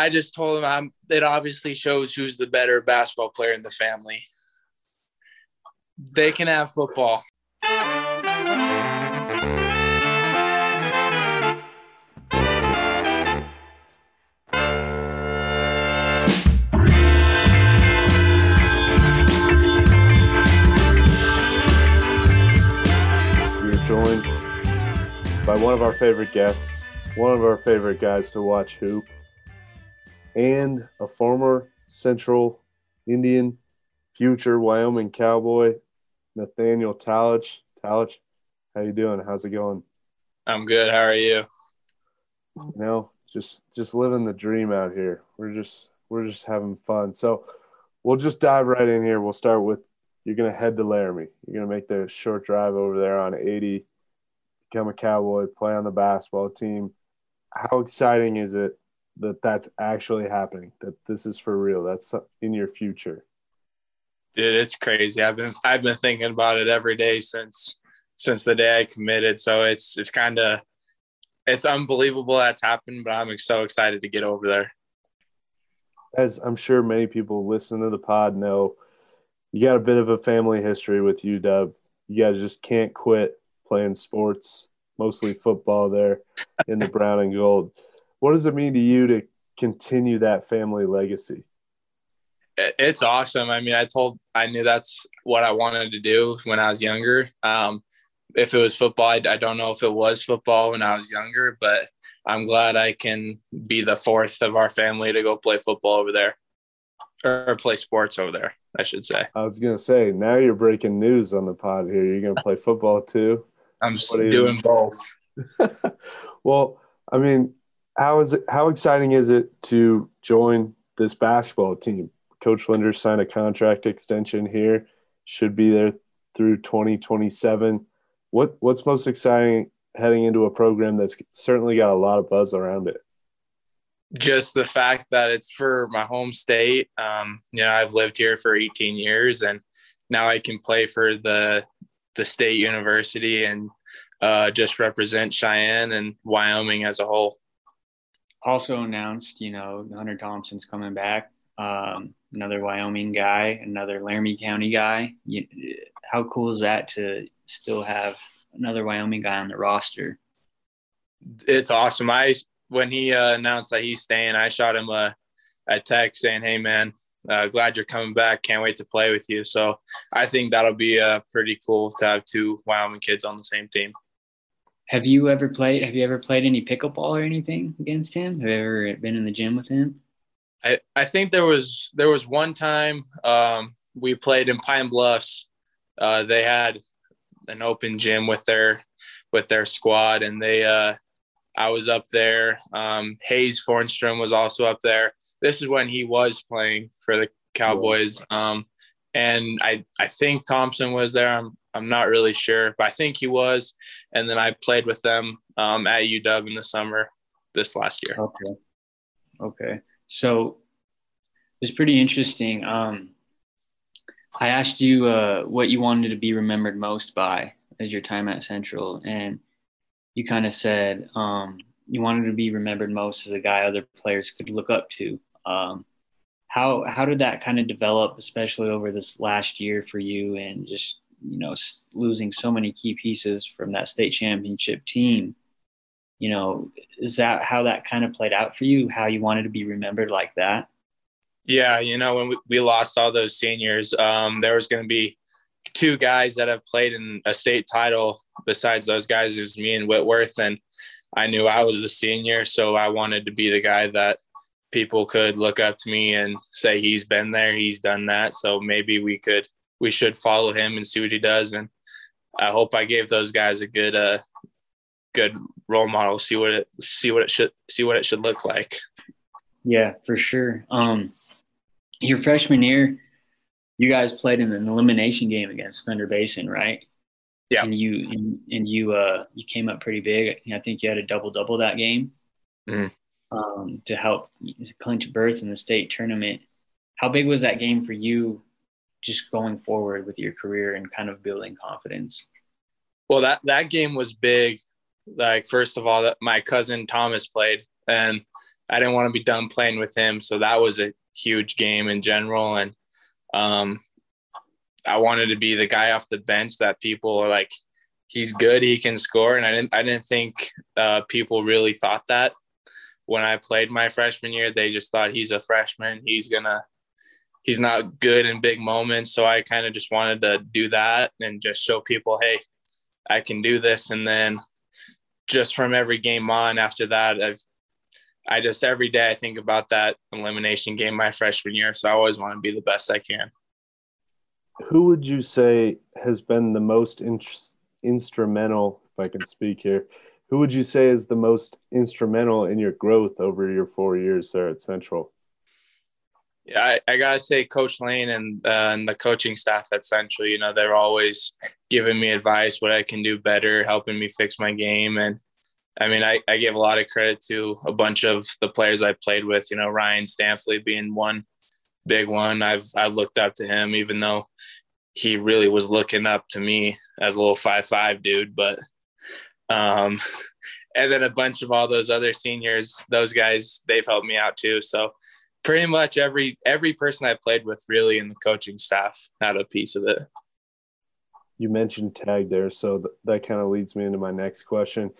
I just told him it obviously shows who's the better basketball player in the family. They can have football. By one of our favorite guests, one of our favorite guys to watch hoop, and a former Central Indian, future Wyoming Cowboy, Nathaniel Talich. Talich, how you doing? How's it going? I'm good. How are you? You know, just living the dream out here. We're just having fun. So we'll just dive right in here. We'll start with you're going to head to Laramie. You're going to make the short drive over there on 80. Become a Cowboy, play on the basketball team. How exciting is it that that's actually happening, that this is for real, that's in your future? Dude, it's crazy. I've been thinking about it every day since the day I committed. So it's kind of – it's unbelievable that's happened, but I'm so excited to get over there. As I'm sure many people listening to the pod know, you got a bit of a family history with UW. You guys just can't quit playing sports, mostly football there in the brown and gold. What does it mean to you to continue that family legacy? It's awesome. I mean, I knew that's what I wanted to do when I was younger. If it was football, I don't know if it was football when I was younger, but I'm glad I can be the fourth of our family to go play football over there, or play sports over there, I should say. I was going to say, now you're breaking news on the pod here. You're going to play football too. I'm doing both. Well, I mean, how exciting is it to join this basketball team? Coach Linder signed a contract extension here. Should be there through 2027. What's most exciting heading into a program that's certainly got a lot of buzz around it? Just the fact that it's for my home state. You know, I've lived here for 18 years, and now I can play for the state university and just represent Cheyenne and Wyoming as a whole. Also announced, you know, Hunter Thompson's coming back, another Wyoming guy, another Laramie County guy. How cool is that to still have another Wyoming guy on the roster? It's awesome. When he announced that he's staying, I shot him a text saying, hey, man, glad you're coming back. Can't wait to play with you. So I think that'll be pretty cool to have two Wyoming kids on the same team. Have you ever played any pickleball or anything against him? Have you ever been in the gym with him? I think there was one time we played in Pine Bluffs. They had an open gym with their squad, and they I was up there. Hayes Fornstrom was also up there. This is when he was playing for the Cowboys. And I think Thompson was there. I'm not really sure, but I think he was. And then I played with them at UW in the summer this last year. Okay. So it's pretty interesting. I asked you what you wanted to be remembered most by as your time at Central, and you kind of said you wanted to be remembered most as a guy other players could look up to. How did that kind of develop, especially over this last year for you, and just, you know, losing so many key pieces from that state championship team? You know, is that how that kind of played out for you, how you wanted to be remembered like that? Yeah, you know, when we lost all those seniors, there was going to be two guys that have played in a state title besides those guys. It was me and Whitworth, and I knew I was the senior, so I wanted to be the guy that people could look up to me and say, he's been there, he's done that, so maybe we should follow him and see what he does. And I hope I gave those guys a good role model, see what it should look like. Yeah, for sure. Your freshman year, you guys played in an elimination game against Thunder Basin, right? Yeah. And you came up pretty big. I think you had a double-double that game. Mm-hmm. To help clinch a berth in the state tournament. How big was that game for you, just going forward with your career and kind of building confidence? Well, that game was big. Like, first of all, that my cousin Thomas played and I didn't want to be done playing with him. So that was a huge game in general. And I wanted to be the guy off the bench that people are like, he's good, he can score. And I didn't think people really thought that when I played my freshman year. They just thought he's a freshman, he's not good in big moments. So I kind of just wanted to do that and just show people, hey, I can do this. And then just from every game on after that, I just every day I think about that elimination game my freshman year. So I always want to be the best I can. Who would you say has been the most instrumental, if I can speak here, who would you say is the most instrumental in your growth over your 4 years there at Central? Yeah, I got to say Coach Lane and the coaching staff at Central, you know, they're always giving me advice, what I can do better, helping me fix my game. And, I mean, I give a lot of credit to a bunch of the players I played with, you know, Ryan Stanfly being one big one. I looked up to him, even though he really was looking up to me as a little 5'5" dude. But and then a bunch of all those other seniors, those guys, they've helped me out too. So pretty much every person I played with really in the coaching staff had a piece of it. You mentioned Tag there, so that kind of leads me into my next question.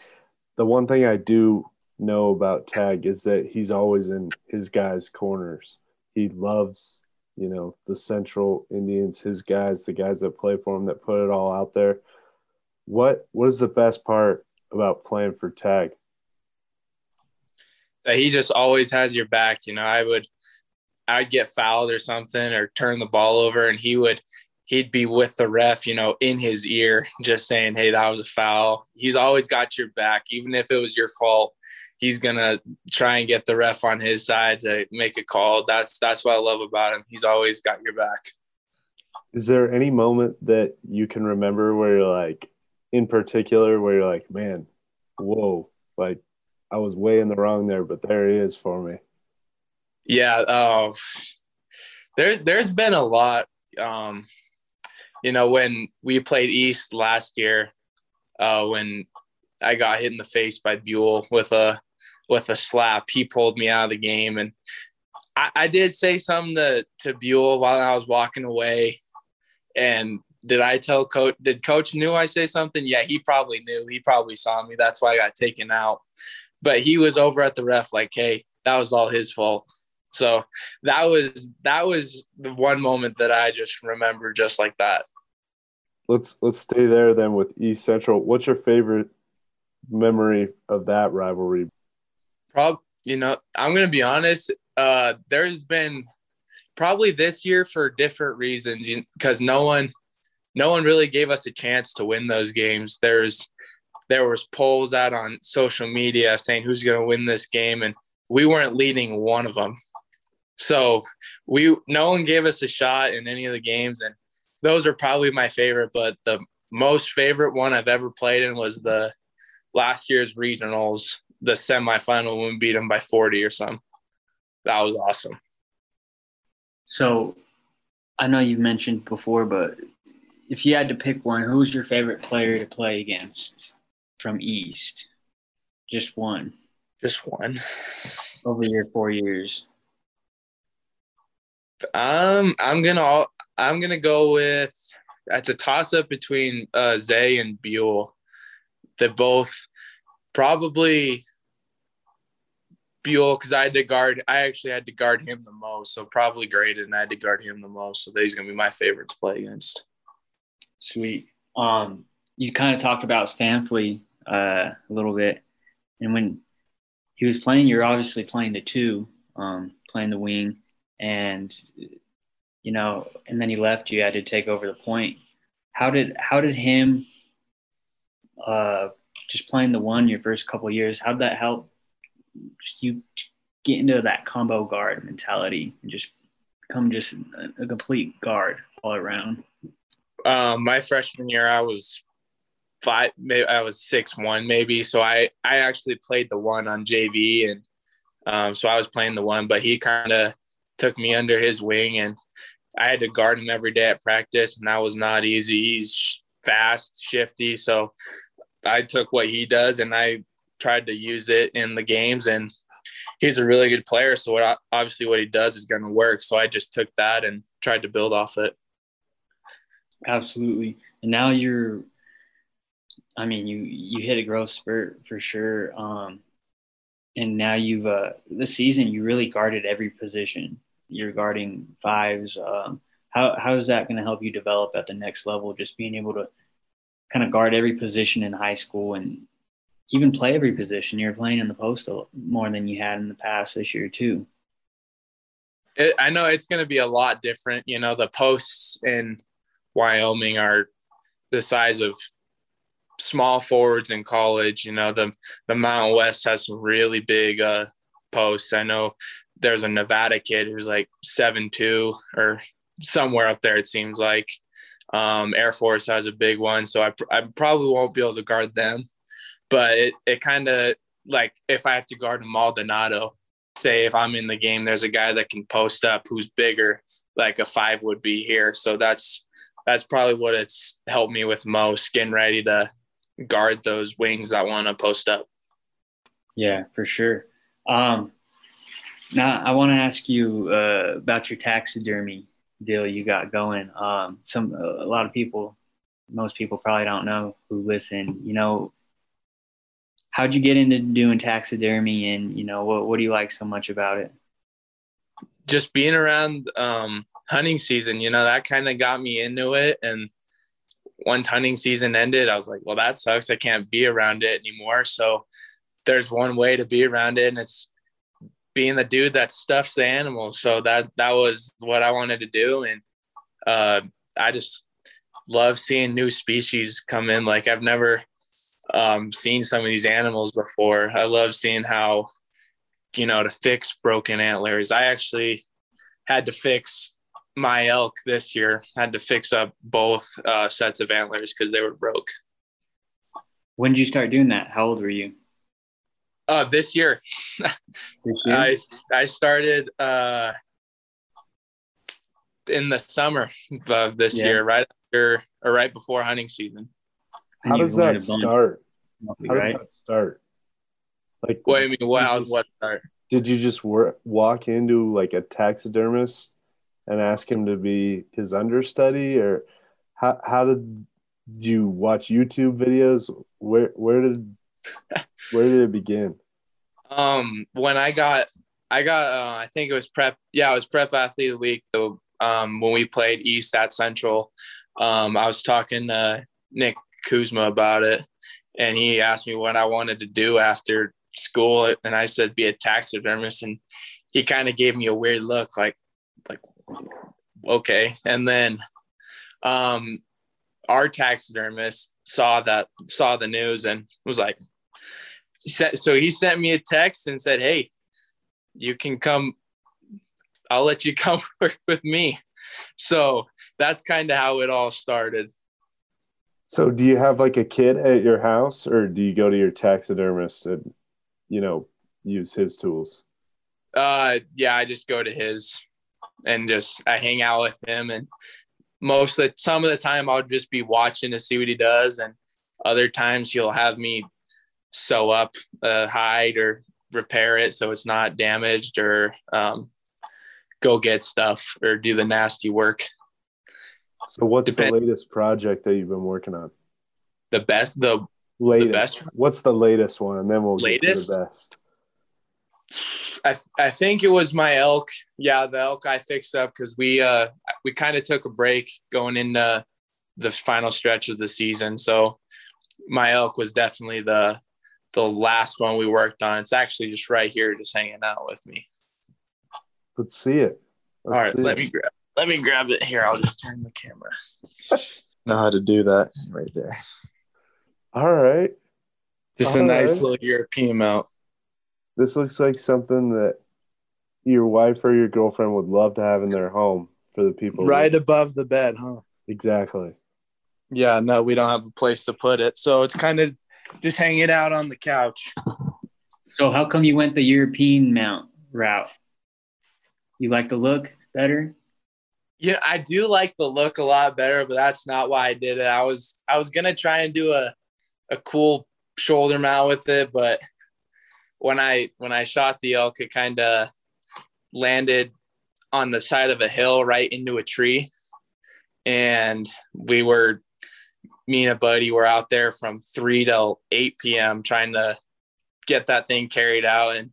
The one thing I do know about Tag is that he's always in his guys' corners. He loves, you know, the Central Indians, his guys, the guys that play for him, that put it all out there. What is the best part about playing for Tag? That he just always has your back. You know, I'd get fouled or something or turn the ball over, and he'd be with the ref, you know, in his ear, just saying, hey, that was a foul. He's always got your back. Even if it was your fault, he's going to try and get the ref on his side to make a call. That's what I love about him. He's always got your back. Is there any moment that you can remember where you're like, in particular, where you're like, man, whoa, like I was way in the wrong there, but there he is for me? Yeah. There's been a lot. You know, when we played East last year, when I got hit in the face by Buell with a slap, he pulled me out of the game. And I did say something to Buell while I was walking away. And did Coach knew I say something? Yeah, he probably knew. He probably saw me. That's why I got taken out. But he was over at the ref like, hey, that was all his fault. So that was the one moment that I just remember just like that. Let's stay there then with East Central. What's your favorite memory of that rivalry? Probably, you know, I'm going to be honest. There's been probably this year for different reasons because no one really gave us a chance to win those games. There was polls out on social media saying who's going to win this game, and we weren't leading one of them. So no one gave us a shot in any of the games, and those are probably my favorite. But the most favorite one I've ever played in was the last year's regionals, the semifinal when we beat them by 40 or something. That was awesome. So I know you mentioned before, but if you had to pick one, who's your favorite player to play against from East? Just one. Just one. Over your 4 years. I'm gonna go with. It's a toss up between Zay and Buell. They're both probably Buell because I actually had to guard him the most, so probably graded, and I had to guard him the most. So he's gonna be my favorite to play against. Sweet. You kind of talked about Stanfly a little bit, and when he was playing, you're obviously playing the two, playing the wing, and, you know, and then he left, you had to take over the point. How did him just playing the one your first couple of years, how'd that help you get into that combo guard mentality and just become just a complete guard all around? My freshman year, I was 5, maybe I was 6'1", maybe. So I actually played the one on JV, and so I was playing the one, but he kind of took me under his wing, and I had to guard him every day at practice, and that was not easy. He's fast, shifty, so I took what he does and I tried to use it in the games, and he's a really good player. So what he does is going to work. So I just took that and tried to build off it. Absolutely. And now you hit a growth spurt for sure. And now you've this season you really guarded every position. You're guarding fives. How is that going to help you develop at the next level? Just being able to kind of guard every position in high school and even play every position. You're playing in the post more than you had in the past this year too. I know it's going to be a lot different. You know, the posts in Wyoming are the size of small forwards in college. You know, the Mountain West has some really big posts. I know there's a Nevada kid who's like 7'2" or somewhere up there, it seems like. Air Force has a big one, so I probably won't be able to guard them. But it kind of, like, if I have to guard a Maldonado, say if I'm in the game, there's a guy that can post up who's bigger, like a five would be here. So that's probably what it's helped me with most, getting ready to guard those wings that want to post up. Yeah, for sure. Now I want to ask you about your taxidermy deal you got going. Most people probably don't know who listen, you know, how'd you get into doing taxidermy, and, you know, what do you like so much about it? Just being around hunting season, you know, that kind of got me into it. And once hunting season ended, I was like, well, that sucks. I can't be around it anymore. So there's one way to be around it, and it's being the dude that stuffs the animals. So that was what I wanted to do. And I just love seeing new species come in. Like, I've never seen some of these animals before. I love seeing how, you know, to fix broken antlers. I actually had to fix my elk this year. I had to fix up both sets of antlers because they were broke. When did you start doing that? How old were you? This year. I started in the summer of this year, right after or right before hunting season. How does that start? Like, what do you mean? What start? Did you just walk into like a taxidermist and ask him to be his understudy, or how did you watch YouTube videos? Where did it begin? When I got I think it was prep. Yeah, it was prep athlete of the week. When we played East at Central, I was talking to Nick Kuzma about it, and he asked me what I wanted to do after school, and I said be a taxidermist, and he kind of gave me a weird look, like okay. And then our taxidermist saw the news and was like, so he sent me a text and said, hey, you can come, I'll let you come work with me. So that's kind of how it all started. So do you have like a kid at your house, or do you go to your taxidermist and, you know, use his tools? Yeah, I just go to his and I hang out with him, and some of the time I'll just be watching to see what he does, and other times he'll have me sew up a hide or repair it so it's not damaged, or go get stuff or do the nasty work. So what's the latest project that you've been working on? The best. What's the latest one? And then we'll get to the best. I think it was my elk. Yeah, the elk I fixed up, because we kind of took a break going into the final stretch of the season. So my elk was definitely the last one we worked on. It's actually just right here, just hanging out with me. Let's see it. Let me grab it here. I'll just turn the camera. Know how to do that right there. All right. Just a nice little European mount. This looks like something that your wife or your girlfriend would love to have in their home for the people. Right above the bed, huh? Exactly. Yeah, no, we don't have a place to put it. So it's kind of just hanging out on the couch. So how come you went the European mount route? You like the look better? Yeah, I do like the look a lot better, but that's not why I did it. I was gonna try and do a cool shoulder mount with it, but when I shot the elk, it kind of landed on the side of a hill right into a tree. And me and a buddy were out there from 3 till 8 p.m. trying to get that thing carried out. And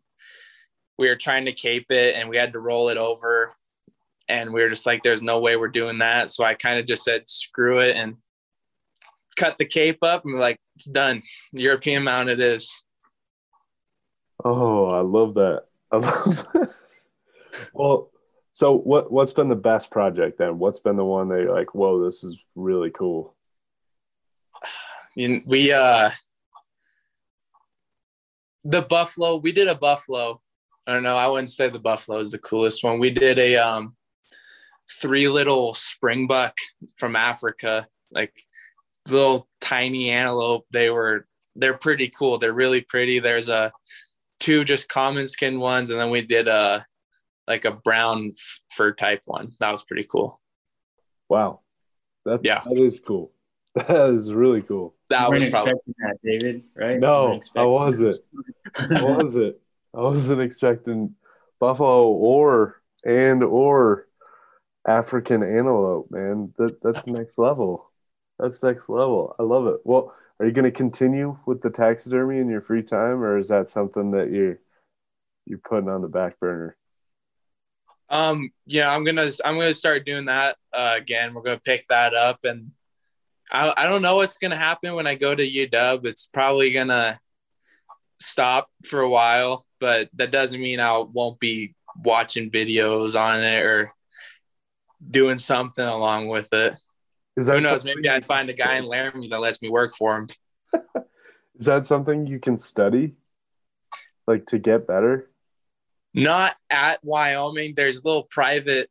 we were trying to cape it, and we had to roll it over. And we were just like, there's no way we're doing that. So I kind of just said, screw it, and cut the cape up. And we're like, it's done. European mount it is. Oh, I love that. Well, so what's been the best project then? What's been the one that you're like, whoa, this is really cool? We did a buffalo. I don't know. I wouldn't say the buffalo is the coolest one. We did a 3 little springbuck from Africa, like little tiny antelope. They're pretty cool. They're really pretty. There's 2 just common skin ones, and then we did a brown fur type one. That was pretty cool. Wow. That is cool. That is really cool. That was probably that, David, right? No, I wasn't. I wasn't expecting buffalo or African antelope, man. That's next level. That's next level. I love it. Well, are you going to continue with the taxidermy in your free time, or is that something that you're putting on the back burner? Yeah, I'm gonna start doing that again. We're gonna pick that up, and I don't know what's gonna happen when I go to UW. It's probably gonna stop for a while, but that doesn't mean I won't be watching videos on it or doing something along with it. Who knows? Maybe I'd find a guy in Laramie that lets me work for him. Is that something you can study, like, to get better? Not at Wyoming. There's little private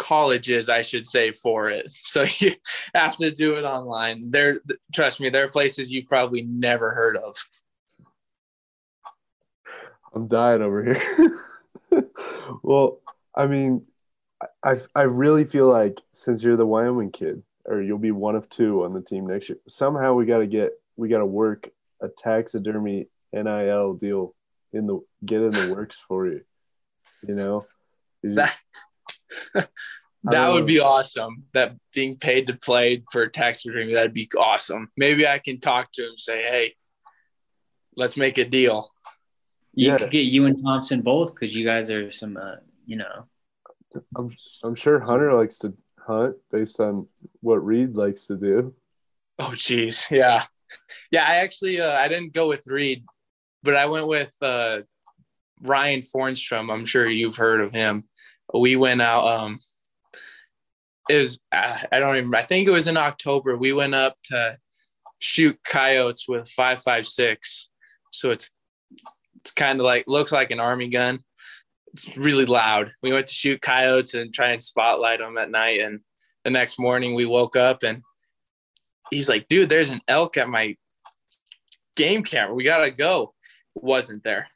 colleges, I should say, for it. So you have to do it online. Trust me, there are places you've probably never heard of. I'm dying over here. Well, I mean, I really feel like since you're the Wyoming kid, or you'll be one of 2 on the team next year, somehow we got to work a taxidermy NIL deal in the works for you. You know? That would be awesome. That being paid to play for a taxidermy, that'd be awesome. Maybe I can talk to him and say, hey, let's make a deal. You could get you and Thompson both, because you guys are some, I'm sure Hunter likes to hunt based on what Reed likes to do. Oh, geez. Yeah. Yeah, I actually I didn't go with Reed, but I went with Ryan Fornstrom. I'm sure you've heard of him. We went out I think it was in October. We went up to shoot coyotes with 5.56. So it's kind of like, looks like an army gun. It's really loud. We went to shoot coyotes and try and spotlight them at night. And the next morning we woke up and he's like, dude, there's an elk at my game camera. We got to go. Wasn't there.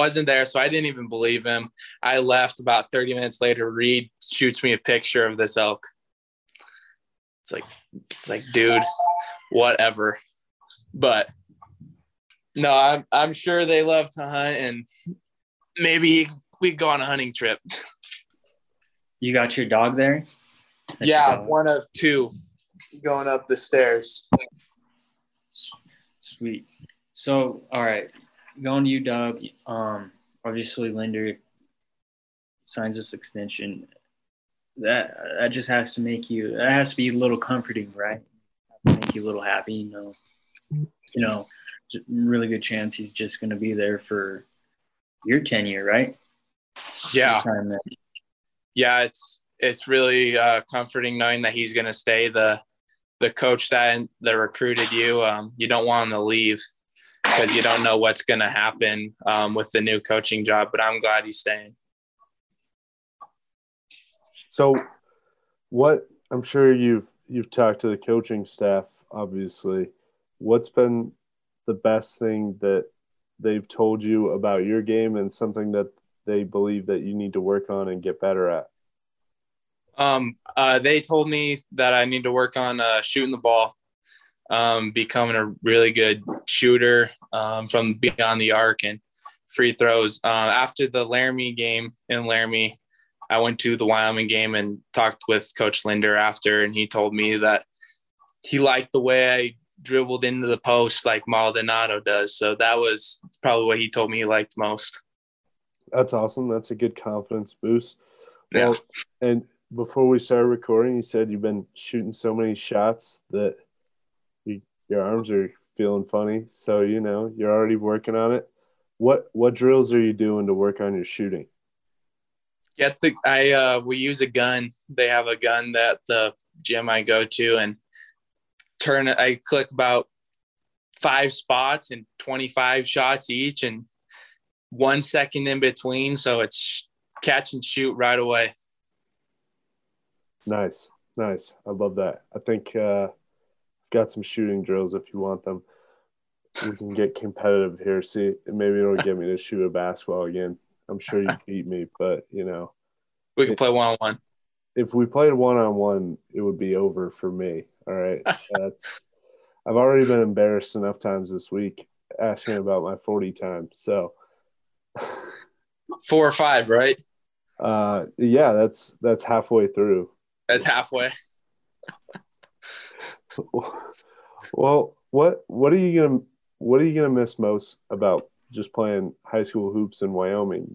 So I didn't even believe him. I left about 30 minutes later. Reed shoots me a picture of this elk. It's like, dude, whatever. But no, I'm sure they love to hunt, and maybe we go on a hunting trip. You got your dog there? Yeah, one of 2 going up the stairs. Sweet. So, all right, going to UW. Obviously, Linder signs this extension. That just has to make you. That has to be a little comforting, right? Make you a little happy. You know, really good chance he's just going to be there for your tenure, right? Yeah. Yeah, it's really comforting knowing that he's going to stay. The coach that recruited you, you don't want him to leave, because you don't know what's going to happen with the new coaching job, but I'm glad he's staying. So I'm sure you've talked to the coaching staff, obviously. What's been the best thing that they've told you about your game, and something that they believe that you need to work on and get better at? They told me that I need to work on shooting the ball. becoming a really good shooter from beyond the arc and free throws. After the Laramie game in Laramie, I went to the Wyoming game and talked with Coach Linder after, and he told me that he liked the way I dribbled into the post like Maldonado does. So that was probably what he told me he liked most. That's awesome. That's a good confidence boost. Well, yeah. And before we started recording, you said you've been shooting so many shots that your arms are feeling funny. So, you know, you're already working on it. What drills are you doing to work on your shooting? We use a gun. They have a gun that the gym I go to, and I click about 5 spots and 25 shots each and 1 second in between. So it's catch and shoot right away. Nice. I love that. I think I've got some shooting drills if you want them. We can get competitive here. See, maybe it'll get me to shoot a basketball again. I'm sure you beat me, but, you know. We can play one-on-one. If we played one-on-one, it would be over for me. All right. I've already been embarrassed enough times this week asking about my 40 time. So 4 or 5, right? Yeah, that's halfway through. That's halfway. Well, what are you gonna miss most about just playing high school hoops in Wyoming?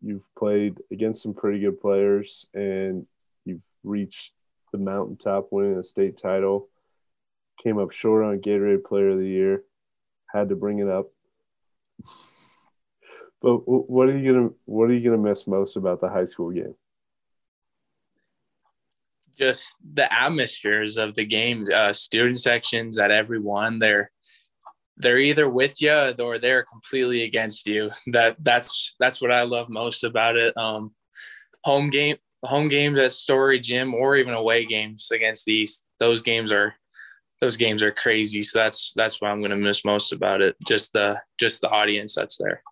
You've played against some pretty good players, and you've reached the mountaintop, winning a state title, came up short on Gatorade Player of the Year, had to bring it up. But what are you gonna miss most about the high school game? Just the atmospheres of the game, student sections at every one. They're either with you or they're completely against you. That's what I love most about it. Home games at Story Gym, or even away games against the East. Those games are crazy. So that's what I'm going to miss most about it. Just the audience that's there.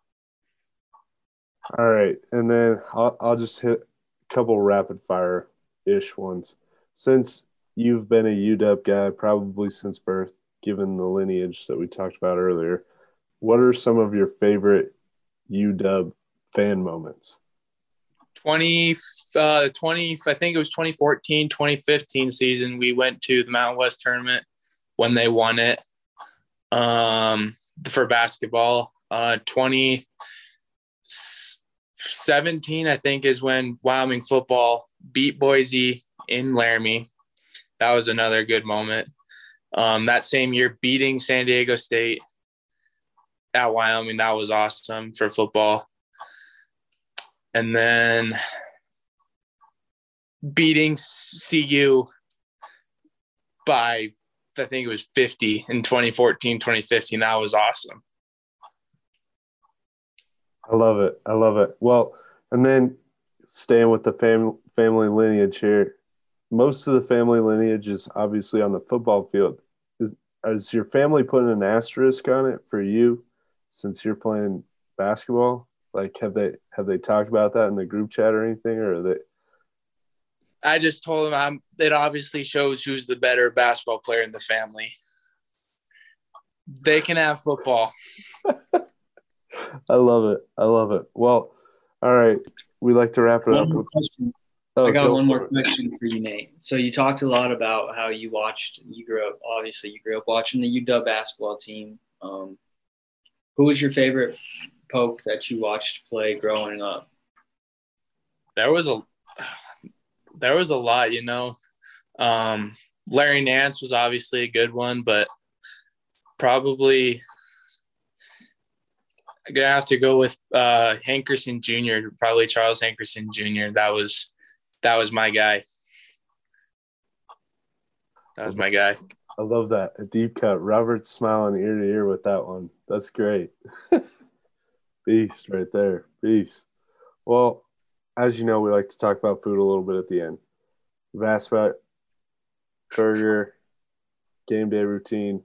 All right, and then I'll just hit a couple rapid fire ish ones. Since you've been a UW guy probably since birth, given the lineage that we talked about earlier, what are some of your favorite UW fan moments? 2014, 2015 season, we went to the Mountain West tournament when they won it for basketball. 2017, I think, is when Wyoming football beat Boise in Laramie. That was another good moment. That same year, beating San Diego State at Wyoming, that was awesome for football. And then beating CU by, I think it was 50 in 2014, 2015. That was awesome. I love it. Well, and then staying with the family lineage here, most of the family lineage is obviously on the football field. Is your family putting an asterisk on it for you since you're playing basketball? Like, have they talked about that in the group chat or anything, or are they? I just told them it obviously shows who's the better basketball player in the family. They can have football. I love it. Well, all right. We like to wrap it up. I got one more question for you, Nate. So you talked a lot about how you grew up watching the UW basketball team. Who was your favorite Poke that you watched play growing up? There was a lot, you know. Larry Nance was obviously a good one, but probably I'm going to have to go with Hankerson Jr., probably Charles Hankerson Jr. That was my guy. That was my guy. I love that. A deep cut. Robert's smiling ear to ear with that one. That's great. Beast right there. Beast. Well, as you know, we like to talk about food a little bit at the end. We've asked about burger, game day routine.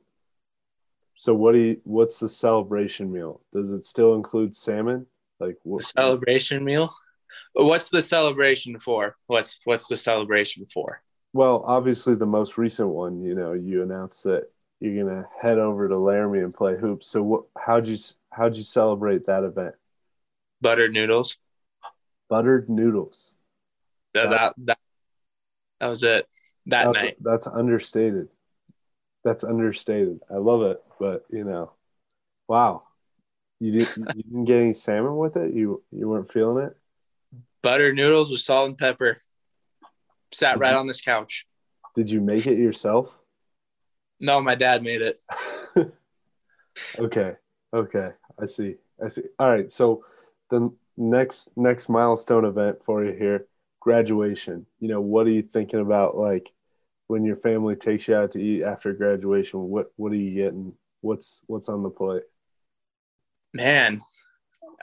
So what's the celebration meal? Does it still include salmon? Like what celebration meal? What's the celebration for? What's the celebration for? Well, obviously the most recent one, you know, you announced that you're gonna head over to Laramie and play hoops. So how'd you celebrate that event? Buttered noodles. That was it. That night. That's understated. I love it, but wow. You didn't get any salmon with it? You weren't feeling it? Buttered noodles with salt and pepper. Sat right on this couch. Did you make it yourself? No, my dad made it. Okay. I see. All right. So the next milestone event for you here, graduation. What are you thinking about, like, when your family takes you out to eat after graduation? What are you getting? What's on the plate? Man,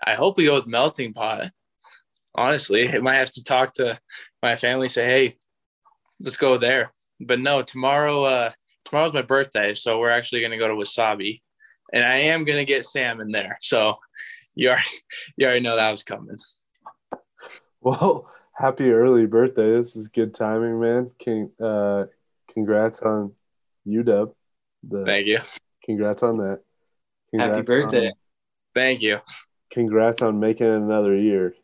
I hope we go with melting pot. Honestly, I might have to talk to my family, say, hey, let's go there. But no, tomorrow's my birthday, so we're actually going to go to Wasabi. And I am going to get salmon there. So you already know that was coming. Well, happy early birthday. This is good timing, man. Congrats on UW. Thank you. Congrats on that. Happy birthday. Thank you. Congrats on making it another year.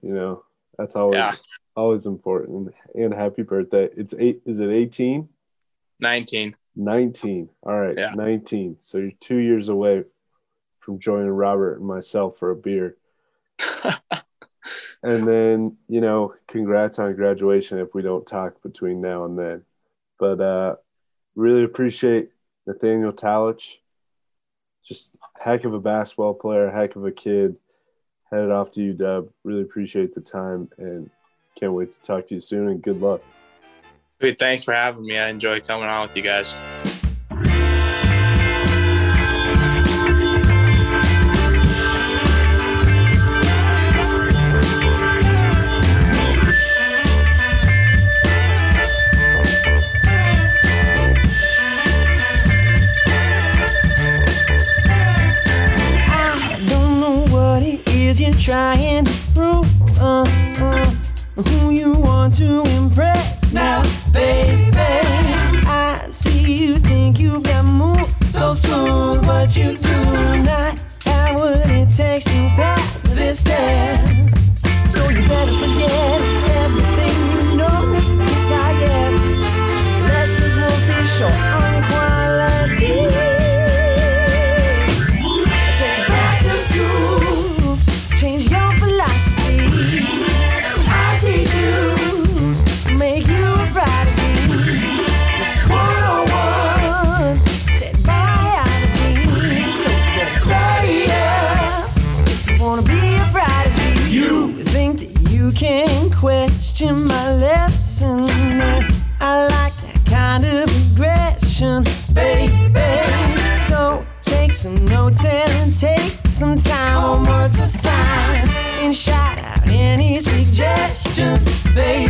That's always important. And happy birthday. It's 8. Is it 18? 19. All right. Yeah. 19. So you're 2 years away from joining Robert and myself for a beer. And then, congrats on graduation if we don't talk between now and then. But really appreciate Nathaniel Talich. Just heck of a basketball player, heck of a kid. Headed off to UW. Really appreciate the time and can't wait to talk to you soon, and good luck. Hey, thanks for having me. I enjoy coming on with you guys. Trying to prove who you want to impress now, baby. I see you think you've got moves so smooth, but you do not have what it takes to pass this test. So you better forget everything It's tired. Lessons will be short on quality. Take it back to school. Change your philosophy. I'll teach you, make you a prodigy. It's 101, said biology. So stay up if you wanna be a prodigy. You think that you can question my lesson? And I like that kind of aggression, baby. So take some notes and take some time on what's assigned, and shout out any suggestions, baby.